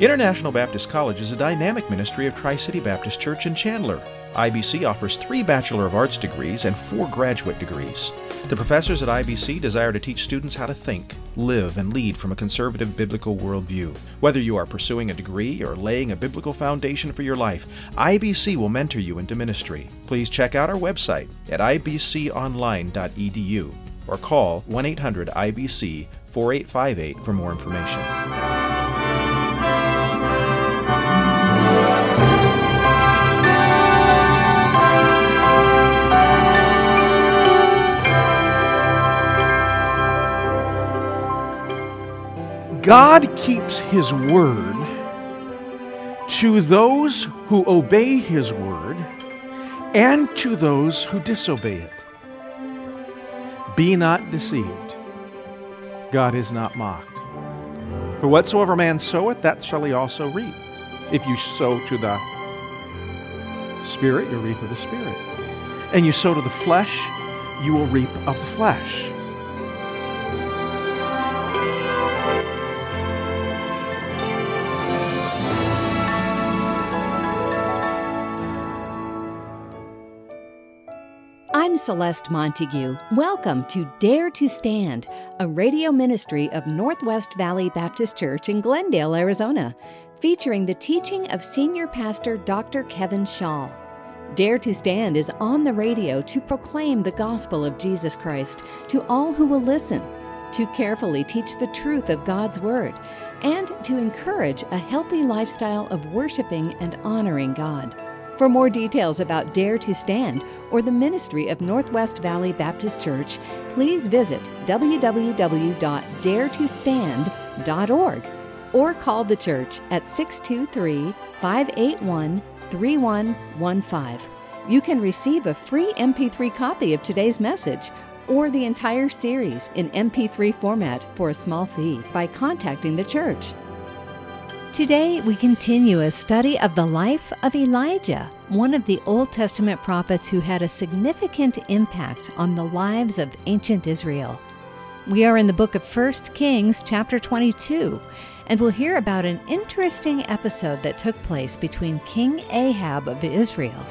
International Baptist College is a dynamic ministry of Tri-City Baptist Church in Chandler. IBC offers 3 Bachelor of Arts degrees and 4 graduate degrees. The professors at IBC desire to teach students how to think, live, and lead from a conservative biblical worldview. Whether you are pursuing a degree or laying a biblical foundation for your life, IBC will mentor you into ministry. Please check out our website at ibconline.edu or call 1-800-IBC-4858 for more information. God keeps His word to those who obey His word and to those who disobey it. Be not deceived. God is not mocked. For whatsoever man soweth, that shall he also reap. If you sow to the Spirit, you reap of the Spirit. And you sow to the flesh, you will reap of the flesh. I'm Celeste Montague. Welcome to Dare to Stand, a radio ministry of Northwest Valley Baptist Church in Glendale, Arizona, featuring the teaching of Senior Pastor Dr. Kevin Shaw. Dare to Stand is on the radio to proclaim the gospel of Jesus Christ to all who will listen, to carefully teach the truth of God's Word, and to encourage a healthy lifestyle of worshiping and honoring God. For more details about Dare to Stand or the ministry of Northwest Valley Baptist Church, please visit www.daretostand.org or call the church at 623-581-3115. You can receive a free MP3 copy of today's message or the entire series in MP3 format for a small fee by contacting the church. Today, we continue a study of the life of Elijah, one of the Old Testament prophets who had a significant impact on the lives of ancient Israel. We are in the book of 1 Kings, chapter 22, and we'll hear about an interesting episode that took place between King Ahab of Israel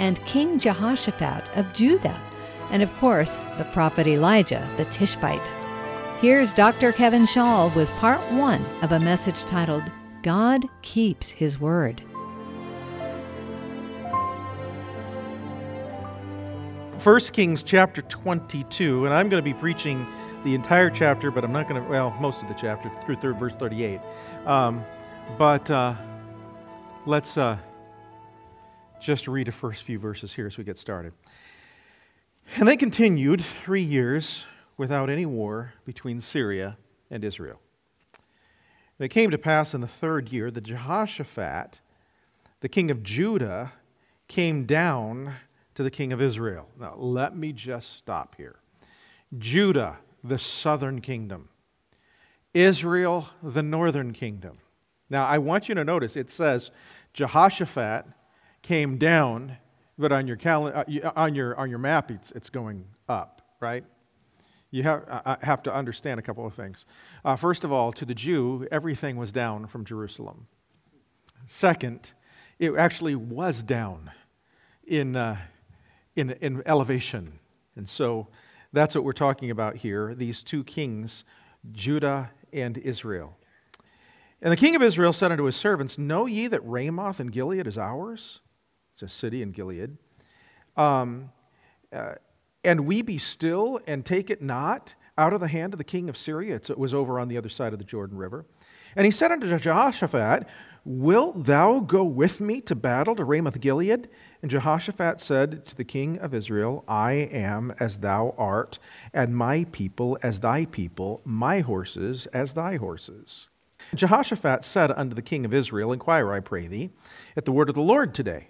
and King Jehoshaphat of Judah, and of course, the prophet Elijah, the Tishbite. Here's Dr. Kevin Shaw with part 1 of a message titled, God Keeps His Word. 1 Kings chapter 22, and I'm going to be preaching the entire chapter, but I'm not going to, well, most of the chapter, through verse 38. Let's just read the first few verses here as we get started. And they continued 3 years without any war between Syria and Israel. And it came to pass in the 3rd year that Jehoshaphat, the king of Judah, came down to the king of Israel. Now, let me just stop here. Judah, the southern kingdom. Israel, the northern kingdom. Now, I want you to notice it says Jehoshaphat came down, but on your on your map it's going up, right? You have to understand a couple of things. First of all, to the Jew, everything was down from Jerusalem. Second, it actually was down in elevation. And so that's what we're talking about here, these two kings, Judah and Israel. And the king of Israel said unto his servants, Know ye that Ramoth and Gilead is ours? It's a city in Gilead. And we be still, and take it not out of the hand of the king of Syria. It was over on the other side of the Jordan River. And he said unto Jehoshaphat, Wilt thou go with me to battle to Ramoth-Gilead? And Jehoshaphat said to the king of Israel, I am as thou art, and my people as thy people, my horses as thy horses. Jehoshaphat said unto the king of Israel, Inquire, I pray thee, at the word of the Lord today.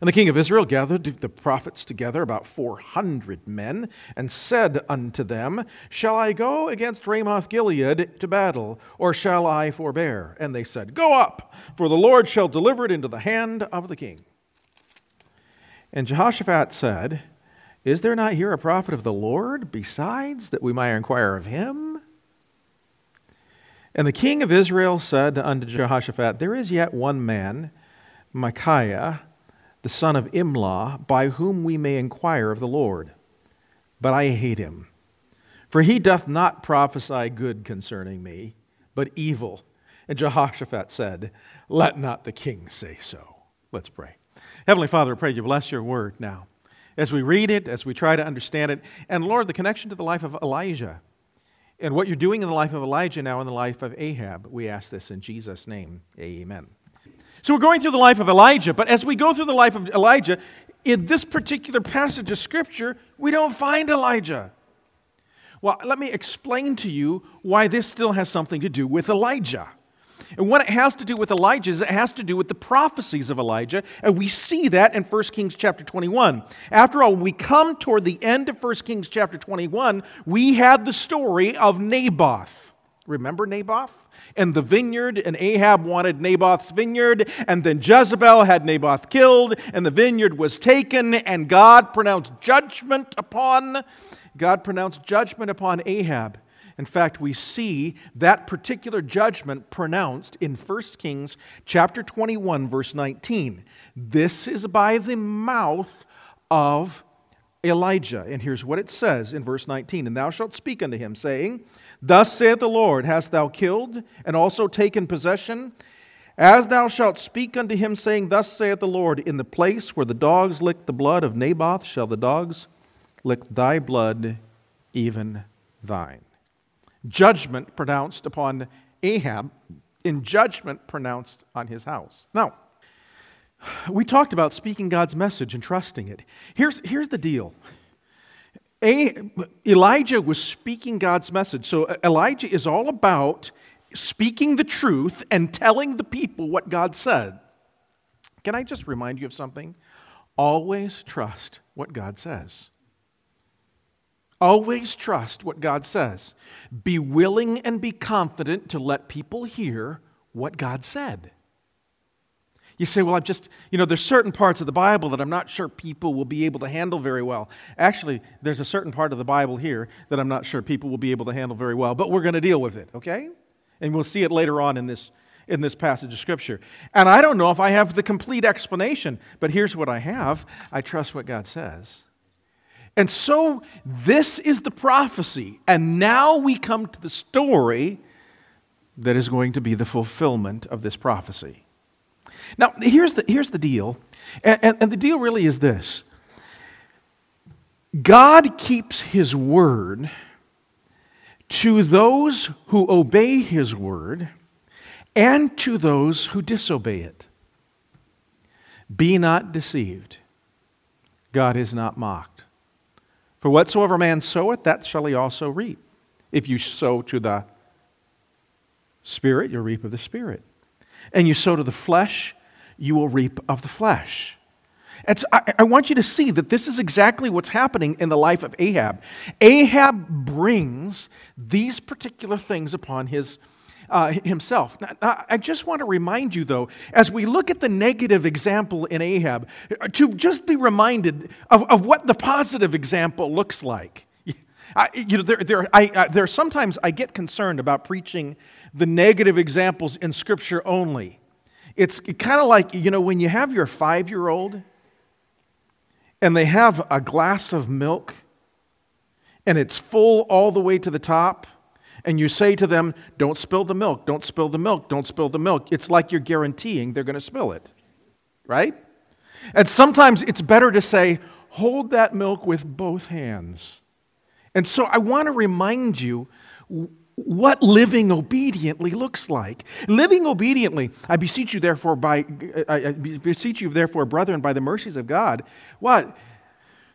And the king of Israel gathered the prophets together, about 400 men, and said unto them, Shall I go against Ramoth-Gilead to battle, or shall I forbear? And they said, Go up, for the Lord shall deliver it into the hand of the king. And Jehoshaphat said, Is there not here a prophet of the Lord besides, that we might inquire of him? And the king of Israel said unto Jehoshaphat, There is yet one man, Micaiah, the son of Imlah, by whom we may inquire of the Lord. But I hate him, for he doth not prophesy good concerning me, but evil. And Jehoshaphat said, Let not the king say so. Let's pray. Heavenly Father, I pray you bless your word now. As we read it, as we try to understand it, and Lord, the connection to the life of Elijah and what you're doing in the life of Elijah now in the life of Ahab, we ask this in Jesus' name, amen. So we're going through the life of Elijah, but as we go through the life of Elijah, in this particular passage of Scripture, we don't find Elijah. Well, let me explain to you why this still has something to do with Elijah. And what it has to do with Elijah is it has to do with the prophecies of Elijah, and we see that in 1 Kings chapter 21. After all, when we come toward the end of 1 Kings chapter 21, we had the story of Naboth. Remember Naboth? And the vineyard, and Ahab wanted Naboth's vineyard, and then Jezebel had Naboth killed, and the vineyard was taken, and God pronounced judgment upon Ahab. In fact, we see that particular judgment pronounced in 1 Kings chapter 21, verse 19. This is by the mouth of Elijah. And here's what it says in verse 19. And thou shalt speak unto him, saying, Thus saith the Lord, hast thou killed, and also taken possession? As thou shalt speak unto him, saying, Thus saith the Lord, in the place where the dogs licked the blood of Naboth, shall the dogs lick thy blood, even thine. Judgment pronounced upon Ahab, in judgment pronounced on his house. Now, we talked about speaking God's message and trusting it. Here's the deal. Elijah was speaking God's message. So Elijah is all about speaking the truth and telling the people what God said. Can I just remind you of something? Always trust what God says. Always trust what God says. Be willing and be confident to let people hear what God said. You say, well, there's certain parts of the Bible that I'm not sure people will be able to handle very well. Actually, there's a certain part of the Bible here that I'm not sure people will be able to handle very well, but we're going to deal with it, okay? And we'll see it later on in this passage of Scripture. And I don't know if I have the complete explanation, but here's what I have. I trust what God says. And so this is the prophecy, and now we come to the story that is going to be the fulfillment of this prophecy. Now, here's the deal, and the deal really is this. God keeps His word to those who obey His word and to those who disobey it. Be not deceived. God is not mocked. For whatsoever man soweth, that shall he also reap. If you sow to the Spirit, you'll reap of the Spirit. And you sow to the flesh, you will reap of the flesh. I want you to see that this is exactly what's happening in the life of Ahab. Ahab brings these particular things upon himself. Now, I just want to remind you, though, as we look at the negative example in Ahab, to just be reminded of what the positive example looks like. Sometimes I get concerned about preaching the negative examples in Scripture only. It's kind of like, when you have your 5-year-old and they have a glass of milk and it's full all the way to the top, and you say to them, don't spill the milk, don't spill the milk, don't spill the milk. It's like you're guaranteeing they're going to spill it, right? And sometimes it's better to say, hold that milk with both hands. And so I want to remind you what living obediently looks like. Living obediently, I beseech you therefore, brethren, by the mercies of God, what?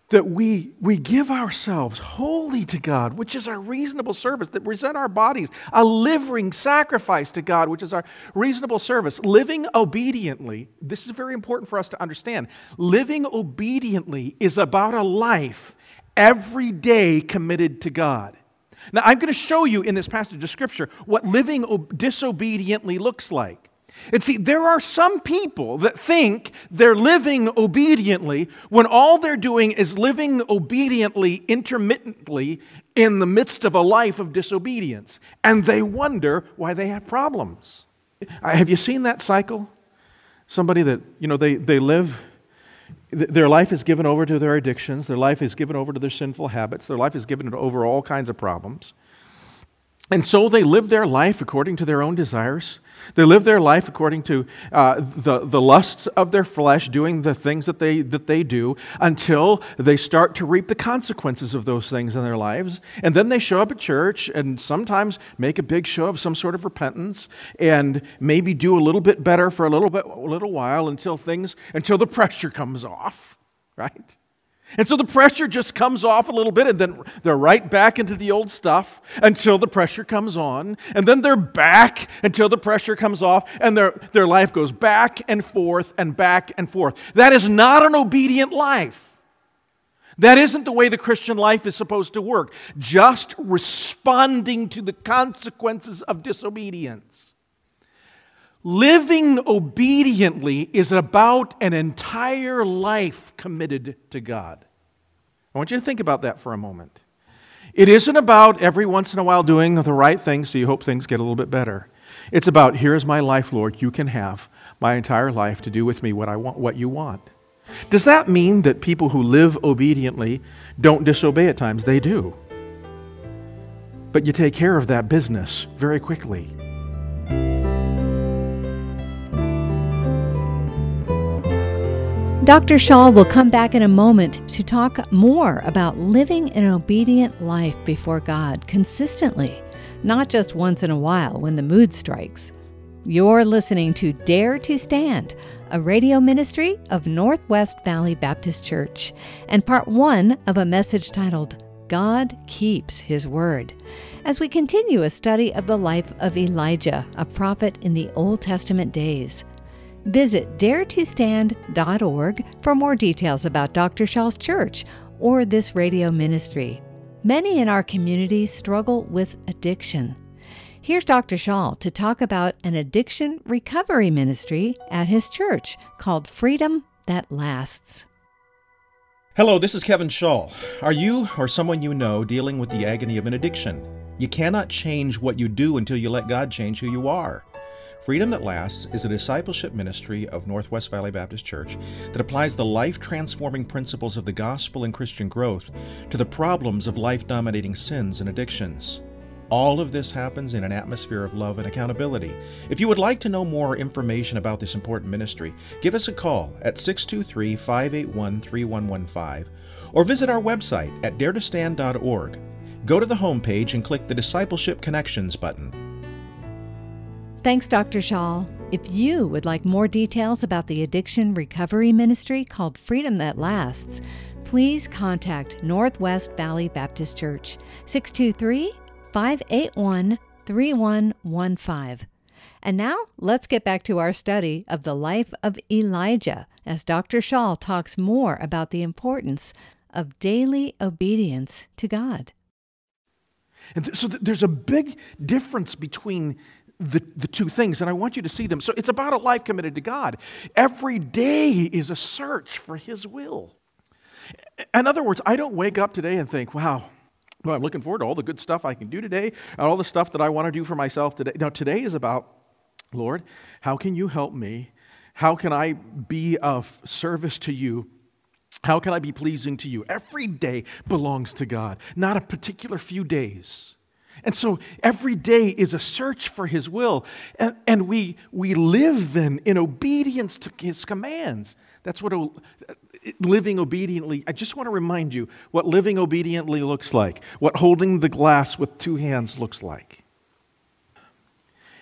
That we give ourselves wholly to God, which is our reasonable service, that present our bodies a living sacrifice to God, which is our reasonable service. Living obediently, this is very important for us to understand, living obediently is about a life every day committed to God. Now, I'm going to show you in this passage of Scripture what living disobediently looks like. And see, there are some people that think they're living obediently when all they're doing is living obediently intermittently in the midst of a life of disobedience. And they wonder why they have problems. Have you seen that cycle? Somebody that, you know, they live, their life is given over to their addictions, their life is given over to their sinful habits, their life is given over to all kinds of problems. And so they live their life according to their own desires. They live their life according to the lusts of their flesh, doing the things that they do until they start to reap the consequences of those things in their lives. And then they show up at church and sometimes make a big show of some sort of repentance and maybe do a little bit better for a little while until the pressure comes off, right? And so the pressure just comes off a little bit, and then they're right back into the old stuff until the pressure comes on, and then they're back until the pressure comes off, and their life goes back and forth and back and forth. That is not an obedient life. That isn't the way the Christian life is supposed to work, just responding to the consequences of disobedience. Living obediently is about an entire life committed to God. I want you to think about that for a moment. It isn't about every once in a while doing the right thing so you hope things get a little bit better. It's about, here's my life, Lord, you can have my entire life to do with me what I want, what you want. Does that mean that people who live obediently don't disobey at times? They do. But you take care of that business very quickly. Dr. Shaw will come back in a moment to talk more about living an obedient life before God consistently, not just once in a while when the mood strikes. You're listening to Dare to Stand, a radio ministry of Northwest Valley Baptist Church, and part one of a message titled, God Keeps His Word, as we continue a study of the life of Elijah, a prophet in the Old Testament days. Visit daretostand.org for more details about Dr. Shaw's church or this radio ministry. Many in our community struggle with addiction. Here's Dr. Shaw to talk about an addiction recovery ministry at his church called Freedom That Lasts. Hello, this is Kevin Shaw. Are you or someone you know dealing with the agony of an addiction? You cannot change what you do until you let God change who you are. Freedom That Lasts is a discipleship ministry of Northwest Valley Baptist Church that applies the life-transforming principles of the gospel and Christian growth to the problems of life-dominating sins and addictions. All of this happens in an atmosphere of love and accountability. If you would like to know more information about this important ministry, give us a call at 623-581-3115 or visit our website at daretostand.org. Go to the homepage and click the Discipleship Connections button. Thanks, Dr. Shaw. If you would like more details about the addiction recovery ministry called Freedom That Lasts, please contact Northwest Valley Baptist Church, 623-581-3115. And now, let's get back to our study of the life of Elijah as Dr. Shaw talks more about the importance of daily obedience to God. And so there's a big difference between the two things, and I want you to see them. So it's about a life committed to God. Every day is a search for His will. In other words, I don't wake up today and think, wow, well, I'm looking forward to all the good stuff I can do today and all the stuff that I want to do for myself today. Now, today is about, Lord, how can you help me? How can I be of service to you? How can I be pleasing to you? Every day belongs to God, not a particular few days. And so every day is a search for His will, and we live then in obedience to His commands. That's what living obediently, I just want to remind you what living obediently looks like, what holding the glass with two hands looks like.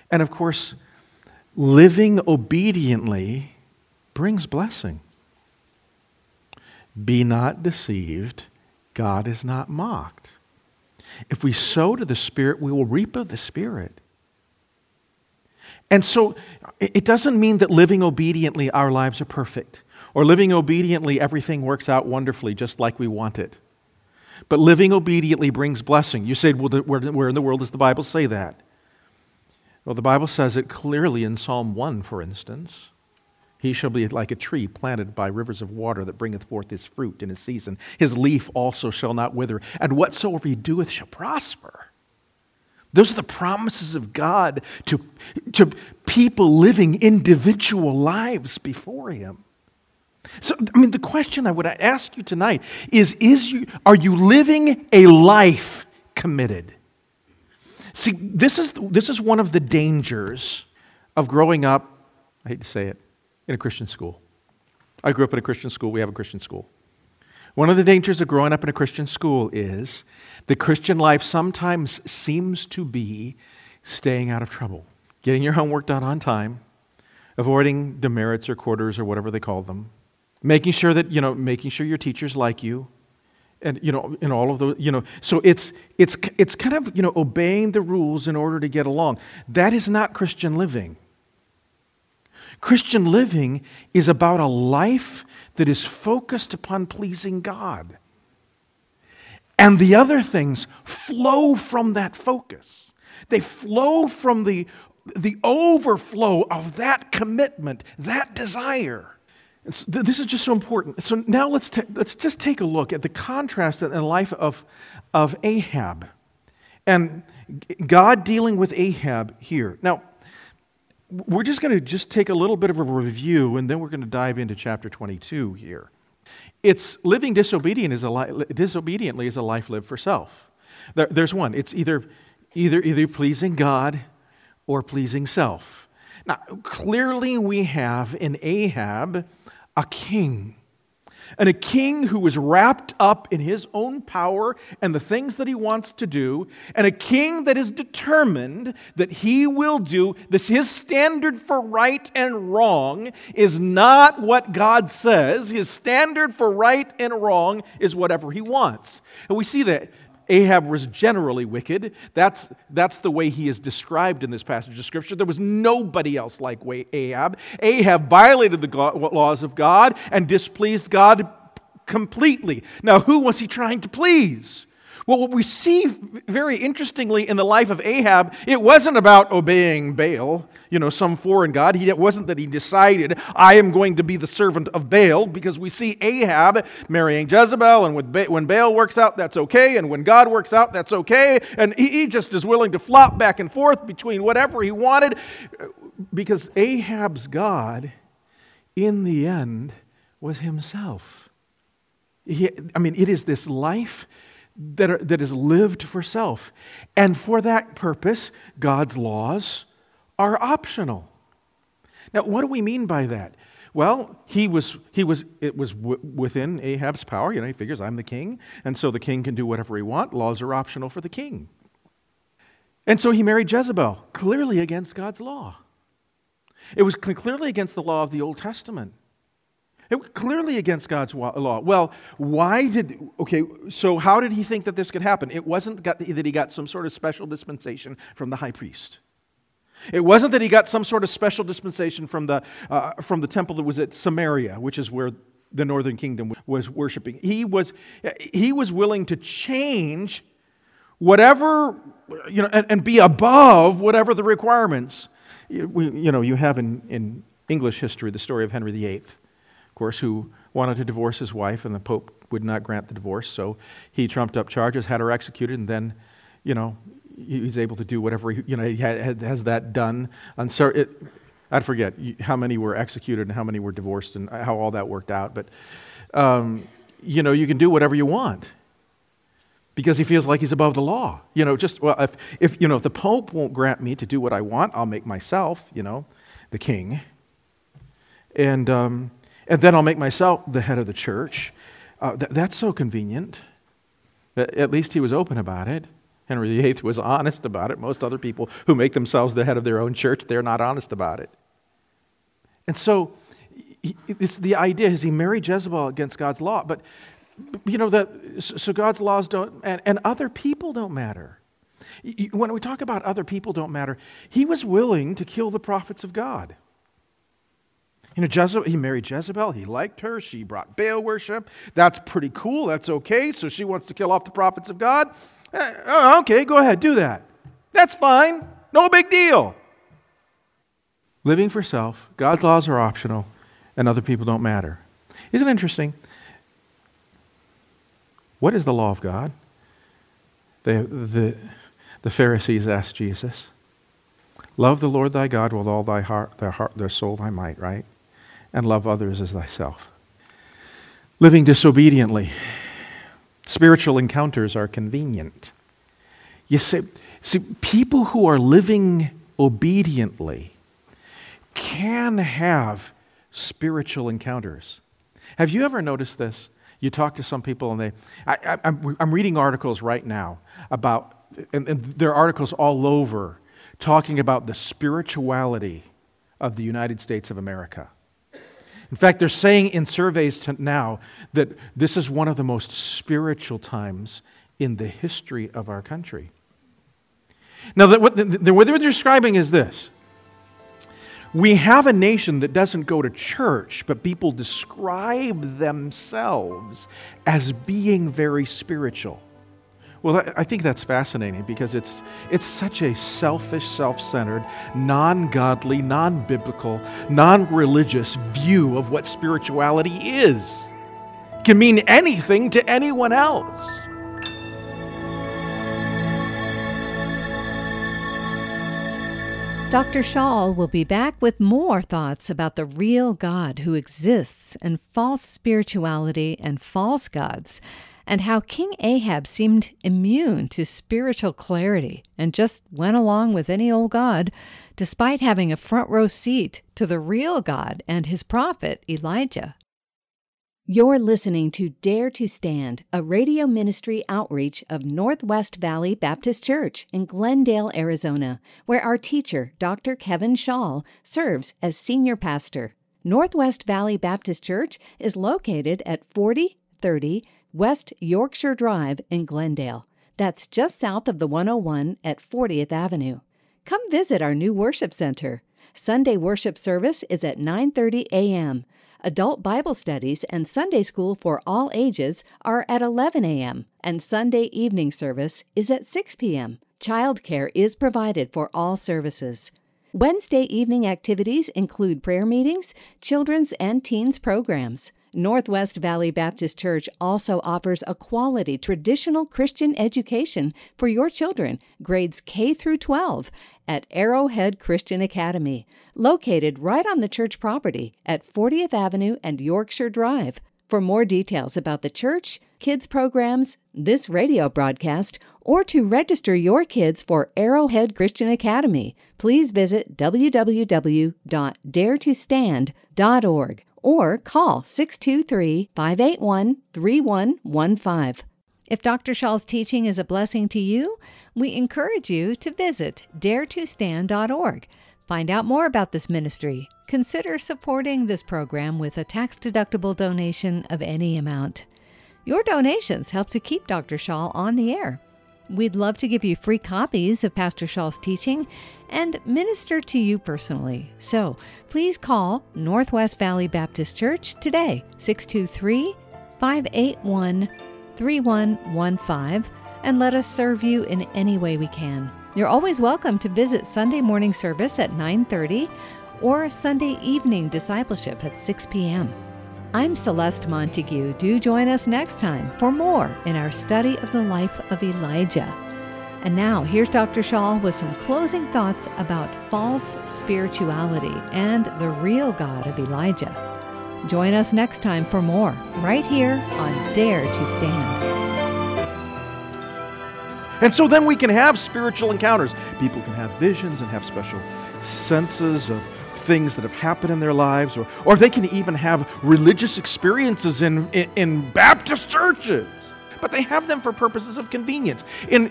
And of course, living obediently brings blessing. Be not deceived, God is not mocked. If we sow to the Spirit, we will reap of the Spirit. And so it doesn't mean that living obediently our lives are perfect, or living obediently everything works out wonderfully just like we want it. But living obediently brings blessing. You say, well, where in the world does the Bible say that? Well, the Bible says it clearly in Psalm 1, for instance. He shall be like a tree planted by rivers of water that bringeth forth his fruit in his season. His leaf also shall not wither, and whatsoever he doeth shall prosper. Those are the promises of God to people living individual lives before him. So, I mean, the question I would ask you tonight are you living a life committed? See, this is one of the dangers of growing up, I hate to say it, in a Christian school. I grew up in a Christian school. We have a Christian school. One of the dangers of growing up in a Christian school is the Christian life sometimes seems to be staying out of trouble, getting your homework done on time, avoiding demerits or quarters or whatever they call them, making sure your teachers like you, and and all of those, So it's kind of obeying the rules in order to get along. That is not Christian living. Christian living is about a life that is focused upon pleasing God. And the other things flow from that focus. They flow from the overflow of that commitment, that desire. And so this is just so important. So now let's just take a look at the contrast in the life of Ahab and God dealing with Ahab here. Now, we're just going to take a little bit of a review, and then we're going to dive into chapter 22 here. It's living disobediently is a life lived for self. There's one. It's either pleasing God or pleasing self. Now, clearly we have in Ahab a king. And a king who is wrapped up in his own power and the things that he wants to do, and a king that is determined that he will do this. His standard for right and wrong is not what God says. His standard for right and wrong is whatever he wants. And we see that Ahab was generally wicked. That's the way he is described in this passage of Scripture. There was nobody else like Ahab. Ahab violated the laws of God and displeased God completely. Now, who was he trying to please? Well, what we see very interestingly in the life of Ahab, it wasn't about obeying Baal, some foreign god. It wasn't that he decided, I am going to be the servant of Baal, because we see Ahab marrying Jezebel, and when Baal works out, that's okay, and when God works out, that's okay, and he just is willing to flop back and forth between whatever he wanted, because Ahab's God, in the end, was himself. It is this life that is lived for self. And for that purpose, God's laws are optional. Now, what do we mean by that? Well, it was within Ahab's power. He figures, I'm the king, and so the king can do whatever he wants. Laws are optional for the king. And so he married Jezebel, clearly against God's law. It was clearly against the law of the Old Testament. It was clearly against God's law. Well, how did he think that this could happen? It wasn't that he got some sort of special dispensation from the high priest. It wasn't that he got some sort of special dispensation from the temple that was at Samaria, which is where the northern kingdom was worshiping. He was willing to change whatever, and be above whatever the requirements. You have in English history the story of Henry VIII. Course, who wanted to divorce his wife, and the Pope would not grant the divorce, so he trumped up charges, had her executed, and then, he's able to do whatever he has that done. And so I forget how many were executed and how many were divorced and how all that worked out, but you can do whatever you want because he feels like he's above the law. If the Pope won't grant me to do what I want, I'll make myself, the king, and then I'll make myself the head of the church. That's so convenient. At least he was open about it. Henry VIII was honest about it. Most other people who make themselves the head of their own church, they're not honest about it. And so it's the idea, is he married Jezebel against God's law? But, so God's laws don't, and other people don't matter. When we talk about other people don't matter, he was willing to kill the prophets of God. He married Jezebel, he liked her, she brought Baal worship, that's pretty cool, that's okay, so she wants to kill off the prophets of God, okay, go ahead, do that, that's fine, no big deal, Living for self, God's laws are optional, and other people don't matter. Isn't it interesting? What is the law of God? The Pharisees asked Jesus. Love the Lord thy God with all thy heart, their soul, thy might, right? And love others as thyself. Living disobediently. Spiritual encounters are convenient. You see, people who are living obediently can have spiritual encounters. Have you ever noticed this? You talk to some people and I'm reading articles right now about, and there are articles all over talking about the spirituality of the United States of America. In fact, they're saying in surveys now that this is one of the most spiritual times in the history of our country. Now, what they're describing is this. We have a nation that doesn't go to church, but people describe themselves as being very spiritual. Well, I think that's fascinating because it's such a selfish, self-centered, non-godly, non-biblical, non-religious view of what spirituality is. It can mean anything to anyone else. Dr. Shaw will be back with more thoughts about the real God who exists and false spirituality and false gods, and how King Ahab seemed immune to spiritual clarity and just went along with any old god, despite having a front row seat to the real God and his prophet, Elijah. You're listening to Dare to Stand, a radio ministry outreach of Northwest Valley Baptist Church in Glendale, Arizona, where our teacher, Dr. Kevin Shaw, serves as senior pastor. Northwest Valley Baptist Church is located at 4030 West Yorkshire Drive in Glendale. That's just south of the 101 at 40th Avenue. Come visit our new worship center. Sunday worship service is at 9:30 a.m. Adult Bible studies and Sunday school for all ages are at 11 a.m. and Sunday evening service is at 6 p.m. Childcare is provided for all services. Wednesday evening activities include prayer meetings, children's and teens programs. Northwest Valley Baptist Church also offers a quality traditional Christian education for your children, grades K through 12, at Arrowhead Christian Academy, located right on the church property at 40th Avenue and Yorkshire Drive. For more details about the church, kids programs, this radio broadcast, or to register your kids for Arrowhead Christian Academy, please visit www.daretostand.org. or call 623-581-3115. If Dr. Shaw's teaching is a blessing to you, we encourage you to visit daretostand.org. Find out more about this ministry. Consider supporting this program with a tax-deductible donation of any amount. Your donations help to keep Dr. Shaw on the air. We'd love to give you free copies of Pastor Shaw's teaching and minister to you personally. So please call Northwest Valley Baptist Church today, 623-581-3115, and let us serve you in any way we can. You're always welcome to visit Sunday morning service at 9:30 or Sunday evening discipleship at 6 p.m. I'm Celeste Montague. Do join us next time for more in our study of the life of Elijah. And now, here's Dr. Shaw with some closing thoughts about false spirituality and the real God of Elijah. Join us next time for more, right here on Dare to Stand. And so then we can have spiritual encounters. People can have visions and have special senses of things that have happened in their lives, or they can even have religious experiences in Baptist churches, but they have them for purposes of convenience. In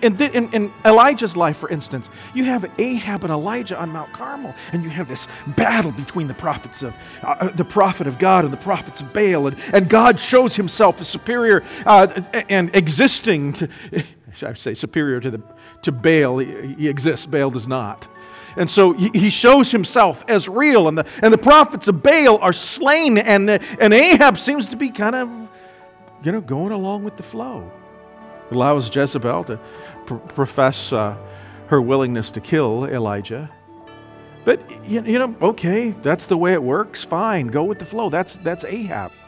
Elijah's life, for instance, you have Ahab and Elijah on Mount Carmel, and you have this battle between the prophet of God and the prophets of Baal, and God shows himself as superior and existing to, I say superior to Baal. He exists, Baal does not. And so he shows himself as real, and the prophets of Baal are slain, and Ahab seems to be kind of, going along with the flow. It allows Jezebel to profess her willingness to kill Elijah, But, you know, okay, that's the way it works. Fine, go with the flow. That's Ahab.